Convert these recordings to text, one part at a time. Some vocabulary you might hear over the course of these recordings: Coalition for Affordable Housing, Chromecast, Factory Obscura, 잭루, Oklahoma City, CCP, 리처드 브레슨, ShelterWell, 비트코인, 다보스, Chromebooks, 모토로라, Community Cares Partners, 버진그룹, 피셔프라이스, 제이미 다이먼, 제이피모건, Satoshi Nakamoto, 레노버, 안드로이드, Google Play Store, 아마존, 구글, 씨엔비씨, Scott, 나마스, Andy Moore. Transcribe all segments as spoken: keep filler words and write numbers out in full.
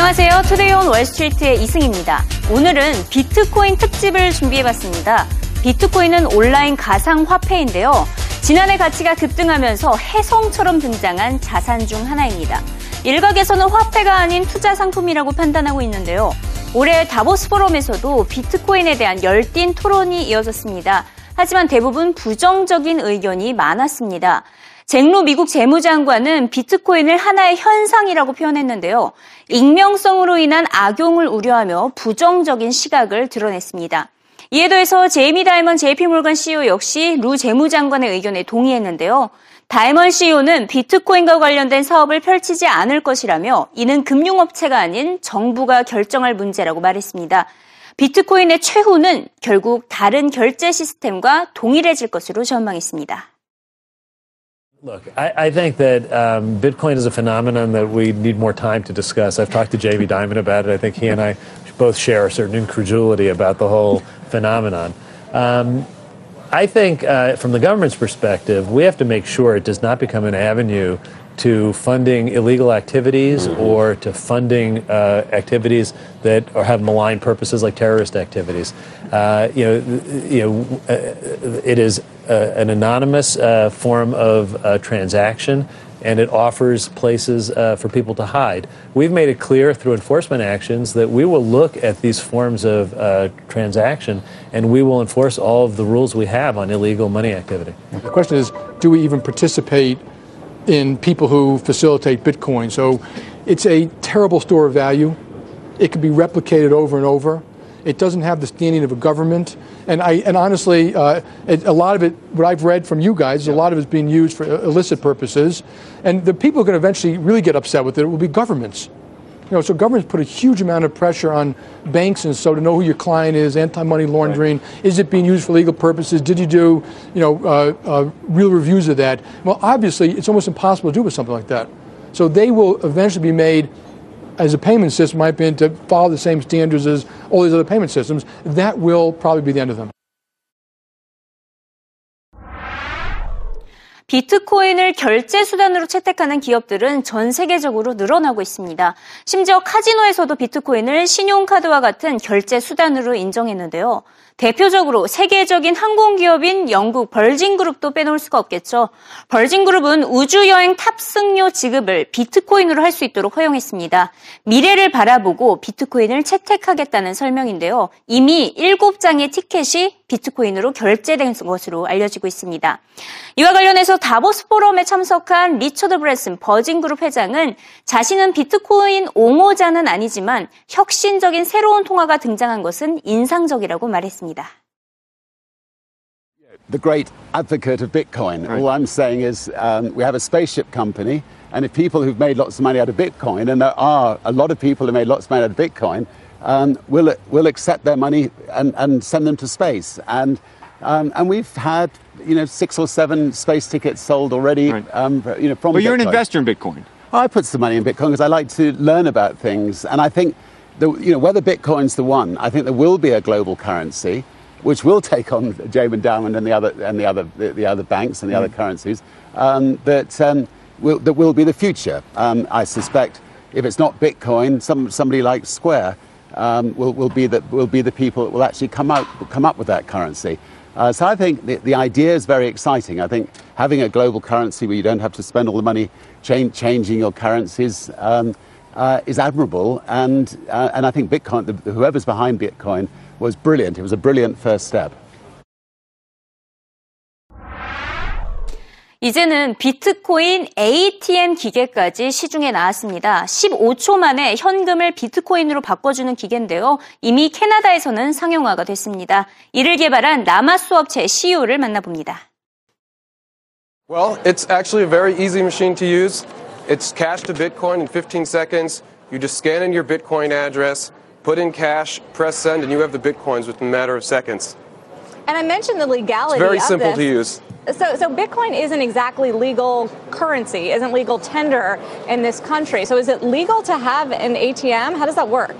안녕하세요. 투데이 온 월스트리트의 이승입니다. 오늘은 비트코인 특집을 준비해봤습니다. 비트코인은 온라인 가상화폐인데요. 지난해 가치가 급등하면서 혜성처럼 등장한 자산 중 하나입니다. 일각에서는 화폐가 아닌 투자 상품이라고 판단하고 있는데요. 올해 다보스 포럼에서도 비트코인에 대한 열띤 토론이 이어졌습니다. 하지만 대부분 부정적인 의견이 많았습니다. 잭루 미국 재무장관은 비트코인을 하나의 현상이라고 표현했는데요. 익명성으로 인한 악용을 우려하며 부정적인 시각을 드러냈습니다. 이에 더해서 제이미 다이먼 제이피모건 씨이오 역시 루 재무장관의 의견에 동의했는데요. 다이먼 씨이오는 비트코인과 관련된 사업을 펼치지 않을 것이라며 이는 금융업체가 아닌 정부가 결정할 문제라고 말했습니다. 비트코인의 최후는 결국 다른 결제 시스템과 동일해질 것으로 전망했습니다. Look, I, I think that um, Bitcoin is a phenomenon that we need more time to discuss. I've talked to J B Diamond about it. I think he and I both share a certain incredulity about the whole phenomenon. Um, I think uh, from the government's perspective, we have to make sure it does not become an avenue to funding illegal activities or to funding uh, activities that are, have malign purposes like terrorist activities. Uh, you know, you know, uh, it is Uh, an anonymous uh, form of uh, transaction, and it offers places uh, for people to hide. We've made it clear through enforcement actions that we will look at these forms of uh, transaction, and we will enforce all of the rules we have on illegal money activity. The question is, do we even participate in people who facilitate Bitcoin? So it's a terrible store of value. It can be replicated over and over. It doesn't have the standing of a government, and I and honestly, uh, it, a lot of it, what I've read from you guys, yeah. a lot of it's being used for illicit purposes, and the people who are going to eventually really get upset with it will be governments. You know, so governments put a huge amount of pressure on banks, and so to know who your client is, anti-money laundering, right. Is it being used for legal purposes? Did you do, you know, uh, uh, real reviews of that? Well, obviously, it's almost impossible to do with something like that. So they will eventually be made. As a payment system, I've been to follow the same standards as all these other payment systems. That will probably be the end of them. 비트코인을 결제 수단으로 채택하는 기업들은 전 세계적으로 늘어나고 있습니다. 심지어 카지노에서도 비트코인을 신용카드와 같은 결제 수단으로 인정했는데요. 대표적으로 세계적인 항공기업인 영국 벌진그룹도 빼놓을 수가 없겠죠. 벌진그룹은 우주여행 탑승료 지급을 비트코인으로 할 수 있도록 허용했습니다. 미래를 바라보고 비트코인을 채택하겠다는 설명인데요. 이미 일곱 장의 티켓이 비트코인으로 결제된 것으로 알려지고 있습니다. 이와 관련해서 다보스 포럼에 참석한 리처드 브레슨 버진그룹 회장은 자신은 비트코인 옹호자는 아니지만 혁신적인 새로운 통화가 등장한 것은 인상적이라고 말했습니다. The great advocate of Bitcoin. All I'm saying is um, we have a spaceship company and if people who've made lots of money out of Bitcoin, and there are a lot of people who made lots of money out of Bitcoin, Um, we'll, we'll accept their money and, and send them to space. And, um, and we've had, you know, six or seven space tickets sold already. Right. Um, you know, from But you're Bitcoin. An investor in Bitcoin. I put some money in Bitcoin because I like to learn about things. And I think, the, you know, whether Bitcoin's the one, I think there will be a global currency, which will take on Jamin Diamond and the other, and the other, the, the other banks and the mm. other currencies, um, that, um, will, that will be the future. Um, I suspect if it's not Bitcoin, some, somebody like Square, Um, will, will, be the, will be the people that will actually come, out, come up with that currency. Uh, so I think the, the idea is very exciting. I think having a global currency where you don't have to spend all the money change, changing your currencies um, uh, is admirable. And, uh, and I think Bitcoin, the, whoever's behind Bitcoin was brilliant. It was a brilliant first step. 이제는 비트코인 에이티엠 기계까지 시중에 나왔습니다. 십오 초 만에 현금을 비트코인으로 바꿔주는 기계인데요. 이미 캐나다에서는 상용화가 됐습니다. 이를 개발한 나마스 업체 씨이오를 만나봅니다. Well, it's actually a very easy machine to use. It's cash to Bitcoin in fifteen seconds. You just scan in your Bitcoin address, put in cash, press send, and you have the Bitcoins within a matter of seconds. And I mentioned the legality of this. It's very simple to use. So, so Bitcoin isn't exactly legal currency, isn't legal tender in this country. So is it legal to have an A T M? How does that work?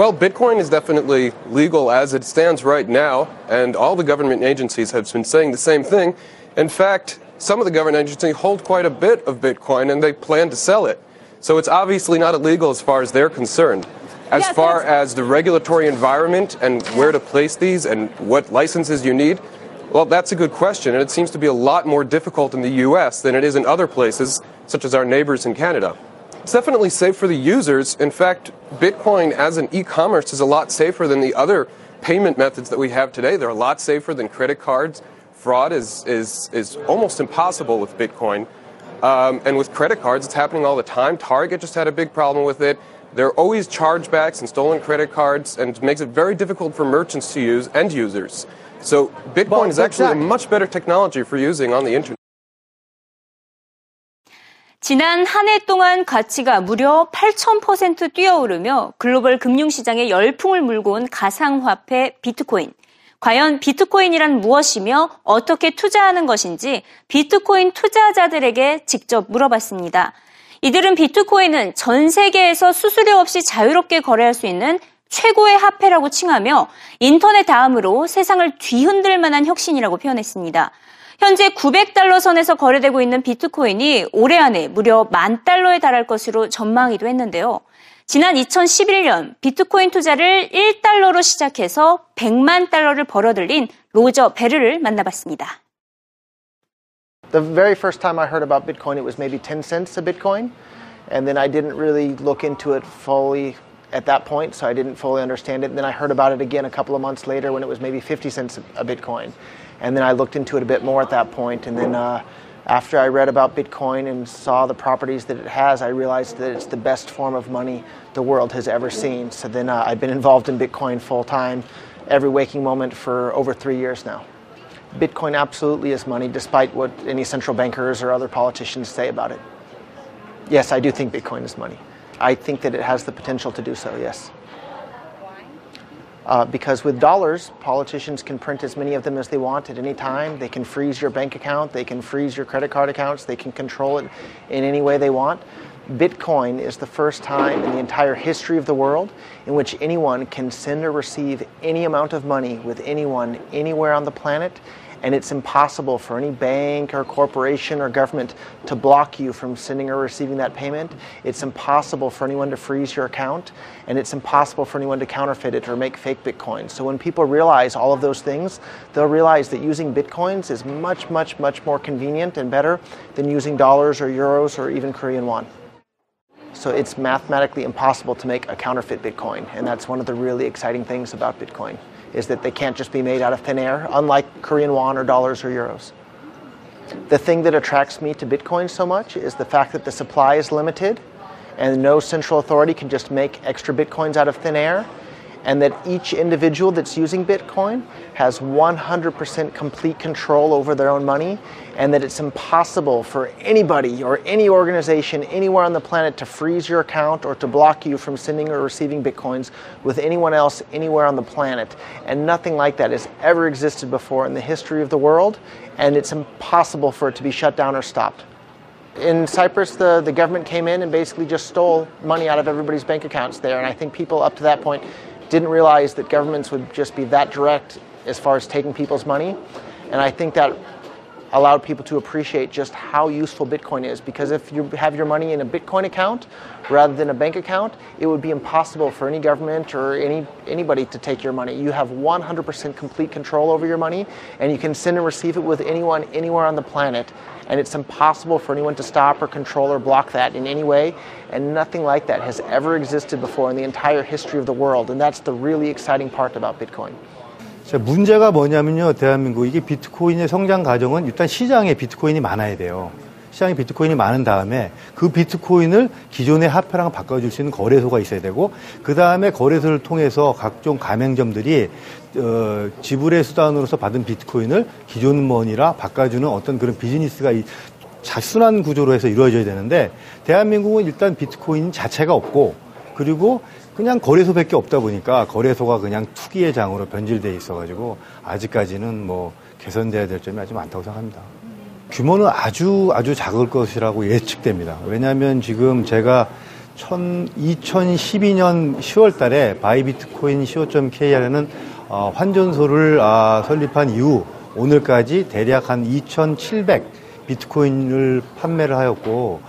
Well, Bitcoin is definitely legal as it stands right now, and all the government agencies have been saying the same thing. In fact, some of the government agencies hold quite a bit of Bitcoin, and they plan to sell it. So it's obviously not illegal as far as they're concerned. As far as the regulatory environment and where to place these and what licenses you need, well, that's a good question, and it seems to be a lot more difficult in the U S than it is in other places, such as our neighbors in Canada. It's definitely safe for the users. In fact, Bitcoin as an e-commerce is a lot safer than the other payment methods that we have today. They're a lot safer than credit cards. Fraud is, is, is almost impossible with Bitcoin. Um, and with credit cards, it's happening all the time. Target just had a big problem with it. There are always chargebacks and stolen credit cards, and it makes it very difficult for merchants to use, end users. So Bitcoin well, is actually a much better technology for using on the internet. 지난 한 해 동안 가치가 무려 팔천 퍼센트 뛰어오르며 글로벌 금융시장에 열풍을 물고 온 가상화폐 비트코인. 과연 비트코인이란 무엇이며 어떻게 투자하는 것인지 비트코인 투자자들에게 직접 물어봤습니다. 이들은 비트코인은 전 세계에서 수수료 없이 자유롭게 거래할 수 있는 최고의 화폐라고 칭하며 인터넷 다음으로 세상을 뒤흔들 만한 혁신이라고 표현했습니다. 현재 구백 달러 선에서 거래되고 있는 비트코인이 올해 안에 무려 만 달러에 달할 것으로 전망이기도 했는데요. 지난 이천십일 년 비트코인 투자를 일 달러로 시작해서 백만 달러를 벌어들인 로저 베르를 만나봤습니다. The very first time I heard about Bitcoin, it was maybe ten cents a Bitcoin, and then I didn't really look into it fully at that point, so I didn't fully understand it. And then I heard about it again a couple of months later when it was maybe fifty cents a Bitcoin. And then I looked into it a bit more at that point, and then uh, after I read about Bitcoin and saw the properties that it has, I realized that it's the best form of money the world has ever seen. So then uh, I've been involved in Bitcoin full-time, every waking moment for over three years now. Bitcoin absolutely is money, despite what any central bankers or other politicians say about it. Yes, I do think Bitcoin is money. I think that it has the potential to do so, yes. Uh, because with dollars, politicians can print as many of them as they want at any time. They can freeze your bank account. They can freeze your credit card accounts. They can control it in any way they want. Bitcoin is the first time in the entire history of the world in which anyone can send or receive any amount of money with anyone anywhere on the planet. And it's impossible for any bank or corporation or government to block you from sending or receiving that payment. It's impossible for anyone to freeze your account, and it's impossible for anyone to counterfeit it or make fake Bitcoins. So when people realize all of those things, they'll realize that using Bitcoins is much, much, much more convenient and better than using dollars or euros or even Korean won. So it's mathematically impossible to make a counterfeit Bitcoin, and that's one of the really exciting things about Bitcoin. Is that they can't just be made out of thin air, unlike Korean won or dollars or euros. The thing that attracts me to Bitcoin so much is the fact that the supply is limited and no central authority can just make extra Bitcoins out of thin air, and that each individual that's using Bitcoin has one hundred percent complete control over their own money, and that it's impossible for anybody or any organization anywhere on the planet to freeze your account or to block you from sending or receiving Bitcoins with anyone else anywhere on the planet. And nothing like that has ever existed before in the history of the world, and it's impossible for it to be shut down or stopped. In Cyprus, the, the government came in and basically just stole money out of everybody's bank accounts there, and I think people up to that point didn't realize that governments would just be that direct as far as taking people's money. And I think that allowed people to appreciate just how useful Bitcoin is, because if you have your money in a Bitcoin account rather than a bank account, it would be impossible for any government or any anybody to take your money. You have one hundred percent complete control over your money, and you can send and receive it with anyone anywhere on the planet, and it's impossible for anyone to stop or control or block that in any way, and nothing like that has ever existed before in the entire history of the world, and that's the really exciting part about Bitcoin. 자, 문제가 뭐냐면요, 대한민국 이게 비트코인의 성장 과정은 일단 시장에 비트코인이 많아야 돼요. 시장에 비트코인이 많은 다음에 그 비트코인을 기존의 화폐랑 바꿔줄 수 있는 거래소가 있어야 되고, 그 다음에 거래소를 통해서 각종 가맹점들이 어, 지불의 수단으로서 받은 비트코인을 기존 머니라 바꿔주는 어떤 그런 비즈니스가 이, 자순환 구조로 해서 이루어져야 되는데, 대한민국은 일단 비트코인 자체가 없고, 그리고 그냥 거래소밖에 없다 보니까 거래소가 그냥 투기의 장으로 변질돼 있어가지고 아직까지는 뭐 개선돼야 될 점이 아주 많다고 생각합니다. 규모는 아주 아주 작을 것이라고 예측됩니다. 왜냐하면 지금 제가 이천십이 년 시월 달에 바이비트코인 씨오 닷 케이알이라는 어, 환전소를 아, 설립한 이후 오늘까지 대략 한 이천칠백 비트코인을 판매를 하였고,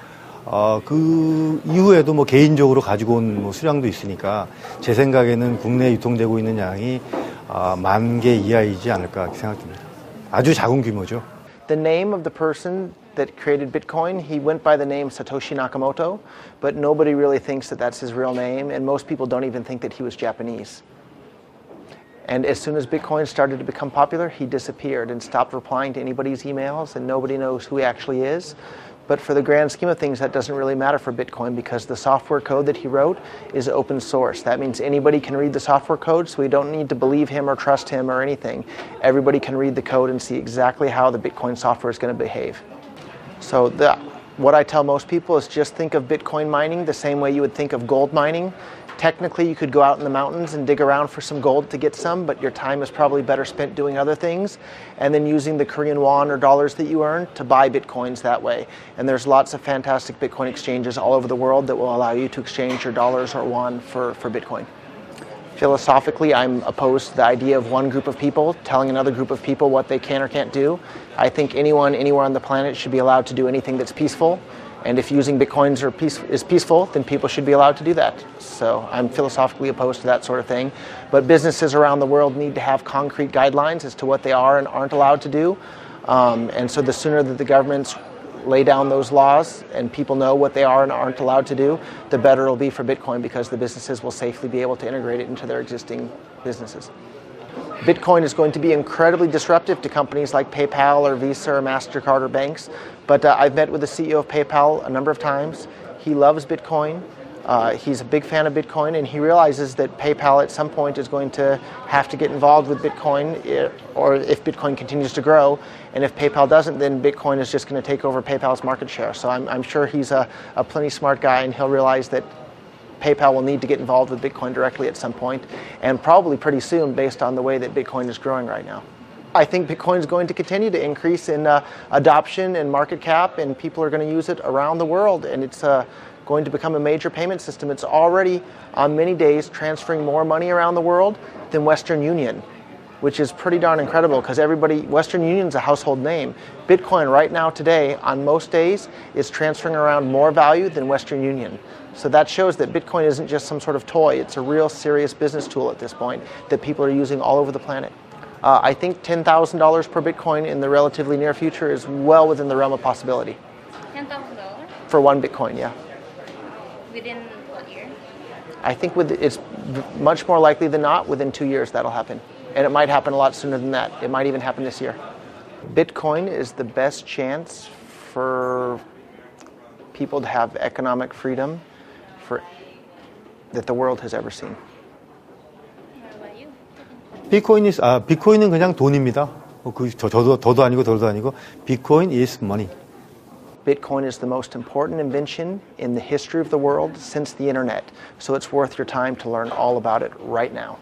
어, 그 이후에도 뭐 개인적으로 가지고 온 뭐 수량도 있으니까 제 생각에는 국내에 유통되고 있는 양이 어, 만 개 이하이지 않을까 생각됩니다. 아주 작은 규모죠. The name of the person that created Bitcoin, he went by the name Satoshi Nakamoto, but nobody really thinks that that's his real name, and most people don't even think that he was Japanese. And as soon as Bitcoin started to become popular, he disappeared and stopped replying to anybody's emails, and nobody knows who he actually is. But for the grand scheme of things, that doesn't really matter for Bitcoin because the software code that he wrote is open source. That means anybody can read the software code, so we don't need to believe him or trust him or anything. Everybody can read the code and see exactly how the Bitcoin software is going to behave. So the, what I tell most people is just think of Bitcoin mining the same way you would think of gold mining. Technically, you could go out in the mountains and dig around for some gold to get some, but your time is probably better spent doing other things, and then using the Korean won or dollars that you earn to buy Bitcoins that way. And there's lots of fantastic Bitcoin exchanges all over the world that will allow you to exchange your dollars or won for, for Bitcoin. Philosophically, I'm opposed to the idea of one group of people telling another group of people what they can or can't do. I think anyone, anywhere on the planet should be allowed to do anything that's peaceful. And if using Bitcoins are peace, is peaceful, then people should be allowed to do that. So I'm philosophically opposed to that sort of thing. But businesses around the world need to have concrete guidelines as to what they are and aren't allowed to do. Um, and so the sooner that the governments lay down those laws and people know what they are and aren't allowed to do, the better it'll be for Bitcoin because the businesses will safely be able to integrate it into their existing businesses. Bitcoin is going to be incredibly disruptive to companies like PayPal or Visa or MasterCard or banks. But uh, I've met with the C E O of PayPal a number of times. He loves Bitcoin. Uh, he's a big fan of Bitcoin, and he realizes that PayPal at some point is going to have to get involved with Bitcoin, or if Bitcoin continues to grow. And if PayPal doesn't, then Bitcoin is just going to take over PayPal's market share. So I'm, I'm sure he's a, a plenty smart guy, and he'll realize that PayPal will need to get involved with Bitcoin directly at some point, and probably pretty soon based on the way that Bitcoin is growing right now. I think Bitcoin is going to continue to increase in uh, adoption and market cap, and people are going to use it around the world, and it's uh, going to become a major payment system. It's already on many days transferring more money around the world than Western Union, which is pretty darn incredible because everybody, Western Union's a household name. Bitcoin right now today on most days is transferring around more value than Western Union. So that shows that Bitcoin isn't just some sort of toy, it's a real serious business tool at this point that people are using all over the planet. Uh, I think ten thousand dollars per Bitcoin in the relatively near future is well within the realm of possibility. ten thousand dollars? For one Bitcoin, yeah. Within what year? I think with, it's much more likely than not within two years that'll happen. And it might happen a lot sooner than that. It might even happen this year. Bitcoin is the best chance for people to have economic freedom for, that the world has ever seen. Bitcoin is, 아, 비트코인은 그냥 돈입니다. 그, 저, 저도, 더도 아니고 덜도 아니고. Bitcoin is money. Bitcoin is the most important invention in the history of the world since the internet. So it's worth your time to learn all about it right now.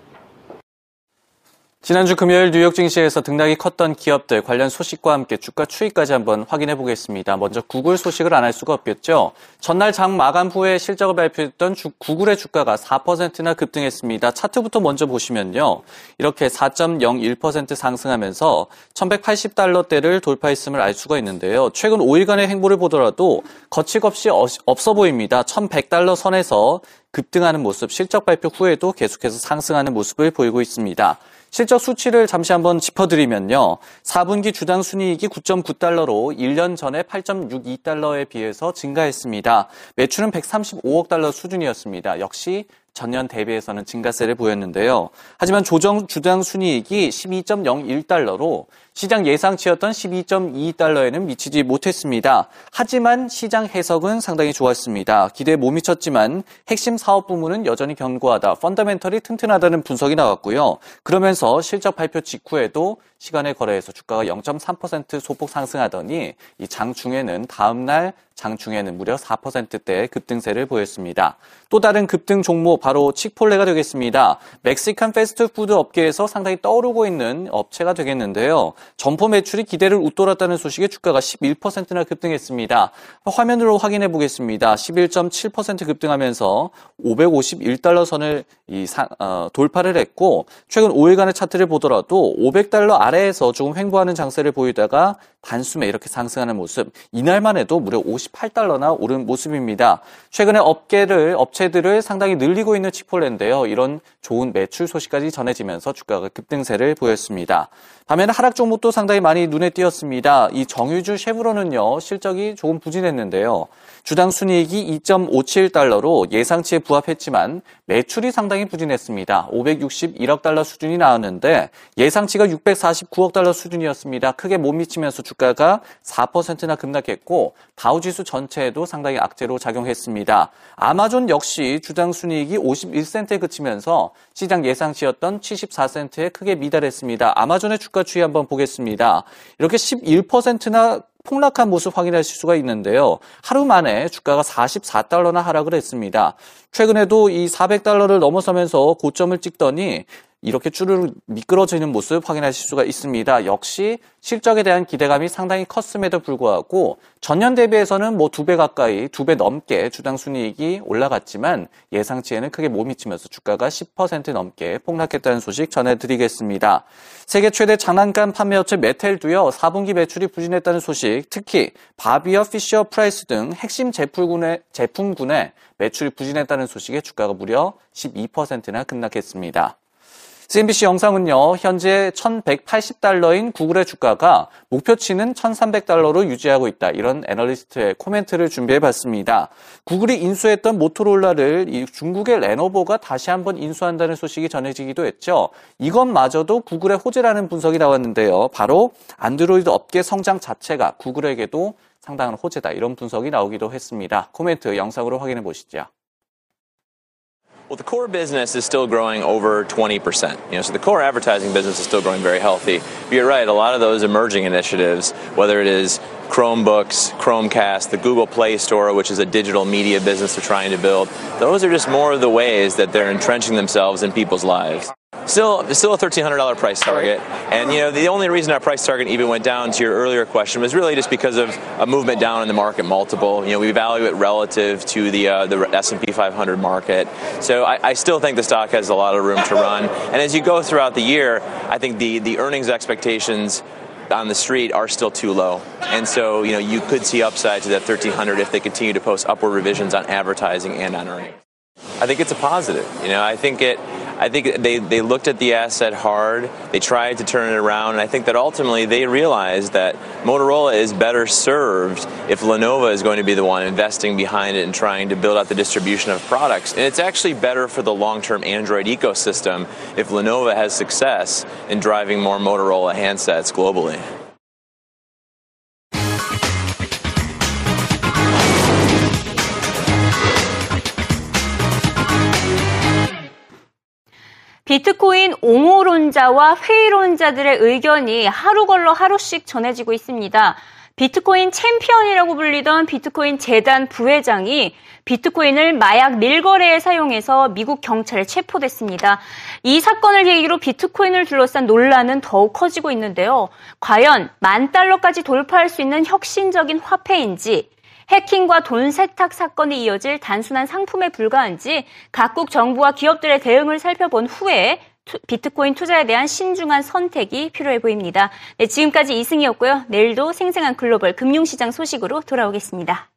지난주 금요일 뉴욕 증시에서 등락이 컸던 기업들 관련 소식과 함께 주가 추이까지 한번 확인해 보겠습니다. 먼저 구글 소식을 안 할 수가 없겠죠. 전날 장 마감 후에 실적을 발표했던 주, 구글의 주가가 사 퍼센트나 급등했습니다. 차트부터 먼저 보시면요. 이렇게 사 점 영일 퍼센트 상승하면서 천백팔십 달러대를 돌파했음을 알 수가 있는데요. 최근 오 일간의 행보를 보더라도 거침없이 없어 보입니다. 천백 달러 선에서 급등하는 모습, 실적 발표 후에도 계속해서 상승하는 모습을 보이고 있습니다. 실적 수치를 잠시 한번 짚어드리면요. 사 분기 주당 순이익이 구 점 구 달러로 일 년 전에 팔 점 육이 달러에 비해서 증가했습니다. 매출은 백삼십오억 달러 수준이었습니다. 역시 전년 대비해서는 증가세를 보였는데요. 하지만 조정 주당 순이익이 십이 점 영일 달러로 시장 예상치였던 십이 점 이이 달러에는 미치지 못했습니다. 하지만 시장 해석은 상당히 좋았습니다. 기대에 못 미쳤지만 핵심 사업 부문은 여전히 견고하다, 펀더멘털이 튼튼하다는 분석이 나왔고요. 그러면서 실적 발표 직후에도 시간의 거래에서 주가가 영 점 삼 퍼센트 소폭 상승하더니 이 장중에는 다음날 장중에는 무려 사 퍼센트대 급등세를 보였습니다. 또 다른 급등 종목 바로 칙폴레가 되겠습니다. 멕시칸 패스트푸드 업계에서 상당히 떠오르고 있는 업체가 되겠는데요. 점포 매출이 기대를 웃돌았다는 소식에 주가가 십일 퍼센트나 급등했습니다. 화면으로 확인해 보겠습니다. 십일 점 칠 퍼센트 급등하면서 오백오십일 달러 선을 이 상, 어, 돌파를 했고 최근 오 일간의 차트를 보더라도 오백 달러 아래에서 조금 횡보하는 장세를 보이다가 단숨에 이렇게 상승하는 모습, 이날만 해도 무려 오십팔 달러나 오른 모습입니다. 최근에 업계를, 업체들을 상당히 늘리고 있는 치폴레인데요. 이런 좋은 매출 소식까지 전해지면서 주가가 급등세를 보였습니다. 반면에 하락 종목도 상당히 많이 눈에 띄었습니다. 이 정유주 쉐브론은요, 실적이 조금 부진했는데요. 주당 순이익이 이 점 오칠 달러로 예상치에 부합했지만 매출이 상당히 부진했습니다. 오백육십일억 달러 수준이 나왔는데 예상치가 육백사십구억 달러 수준이었습니다. 크게 못 미치면서 주 주가가 사 퍼센트나 급락했고 다우지수 전체에도 상당히 악재로 작용했습니다. 아마존 역시 주당 순이익이 오십일 센트에 그치면서 시장 예상치였던 칠십사 센트에 크게 미달했습니다. 아마존의 주가 추이 한번 보겠습니다. 이렇게 십일 퍼센트나 폭락한 모습 확인하실 수가 있는데요. 하루 만에 주가가 사십사 달러나 하락을 했습니다. 최근에도 이 사백 달러를 넘어서면서 고점을 찍더니 이렇게 쭈르륵 미끄러지는 모습 확인하실 수가 있습니다. 역시 실적에 대한 기대감이 상당히 컸음에도 불구하고 전년 대비해서는 뭐 두 배 가까이, 두 배 넘게 주당 순이익이 올라갔지만 예상치에는 크게 못 미치면서 주가가 십 퍼센트 넘게 폭락했다는 소식 전해드리겠습니다. 세계 최대 장난감 판매업체 메텔도요, 사 분기 매출이 부진했다는 소식, 특히 바비어, 피셔프라이스 등 핵심 제품군의, 제품군의 매출이 부진했다는 소식에 주가가 무려 십이 퍼센트나 급락했습니다. 씨엔비씨 영상은요, 현재 천백팔십 달러인 구글의 주가가 목표치는 천삼백 달러로 유지하고 있다. 이런 애널리스트의 코멘트를 준비해봤습니다. 구글이 인수했던 모토로라를 이 중국의 레노버가 다시 한번 인수한다는 소식이 전해지기도 했죠. 이것마저도 구글의 호재라는 분석이 나왔는데요. 바로 안드로이드 업계 성장 자체가 구글에게도 상당한 호재다. 이런 분석이 나오기도 했습니다. 코멘트 영상으로 확인해 보시죠. Well, the core business is still growing over twenty percent. You know, so the core advertising business is still growing very healthy. But you're right, a lot of those emerging initiatives, whether it is Chromebooks, Chromecast, the Google Play Store, which is a digital media business they're trying to build, those are just more of the ways that they're entrenching themselves in people's lives. Still, still a thirteen hundred dollars price target, and you know the only reason our price target even went down to your earlier question was really just because of a movement down in the market multiple. You know, we value it relative to the uh, the S and P five hundred market, so I, I still think the stock has a lot of room to run. And as you go throughout the year, I think the the earnings expectations on the street are still too low, and so you know you could see upside to that thirteen hundred if they continue to post upward revisions on advertising and on earnings. I think it's a positive. You know, I think it. I think they, they looked at the asset hard, they tried to turn it around, and I think that ultimately they realized that Motorola is better served if Lenovo is going to be the one investing behind it and trying to build out the distribution of products. And it's actually better for the long-term Android ecosystem if Lenovo has success in driving more Motorola handsets globally. 비트코인 옹호론자와 회의론자들의 의견이 하루 걸러 하루씩 전해지고 있습니다. 비트코인 챔피언이라고 불리던 비트코인 재단 부회장이 비트코인을 마약 밀거래에 사용해서 미국 경찰에 체포됐습니다. 이 사건을 계기로 비트코인을 둘러싼 논란은 더욱 커지고 있는데요. 과연 만 달러까지 돌파할 수 있는 혁신적인 화폐인지, 해킹과 돈 세탁 사건이 이어질 단순한 상품에 불과한지 각국 정부와 기업들의 대응을 살펴본 후에 투, 비트코인 투자에 대한 신중한 선택이 필요해 보입니다. 네, 지금까지 이승희였고요. 내일도 생생한 글로벌 금융시장 소식으로 돌아오겠습니다.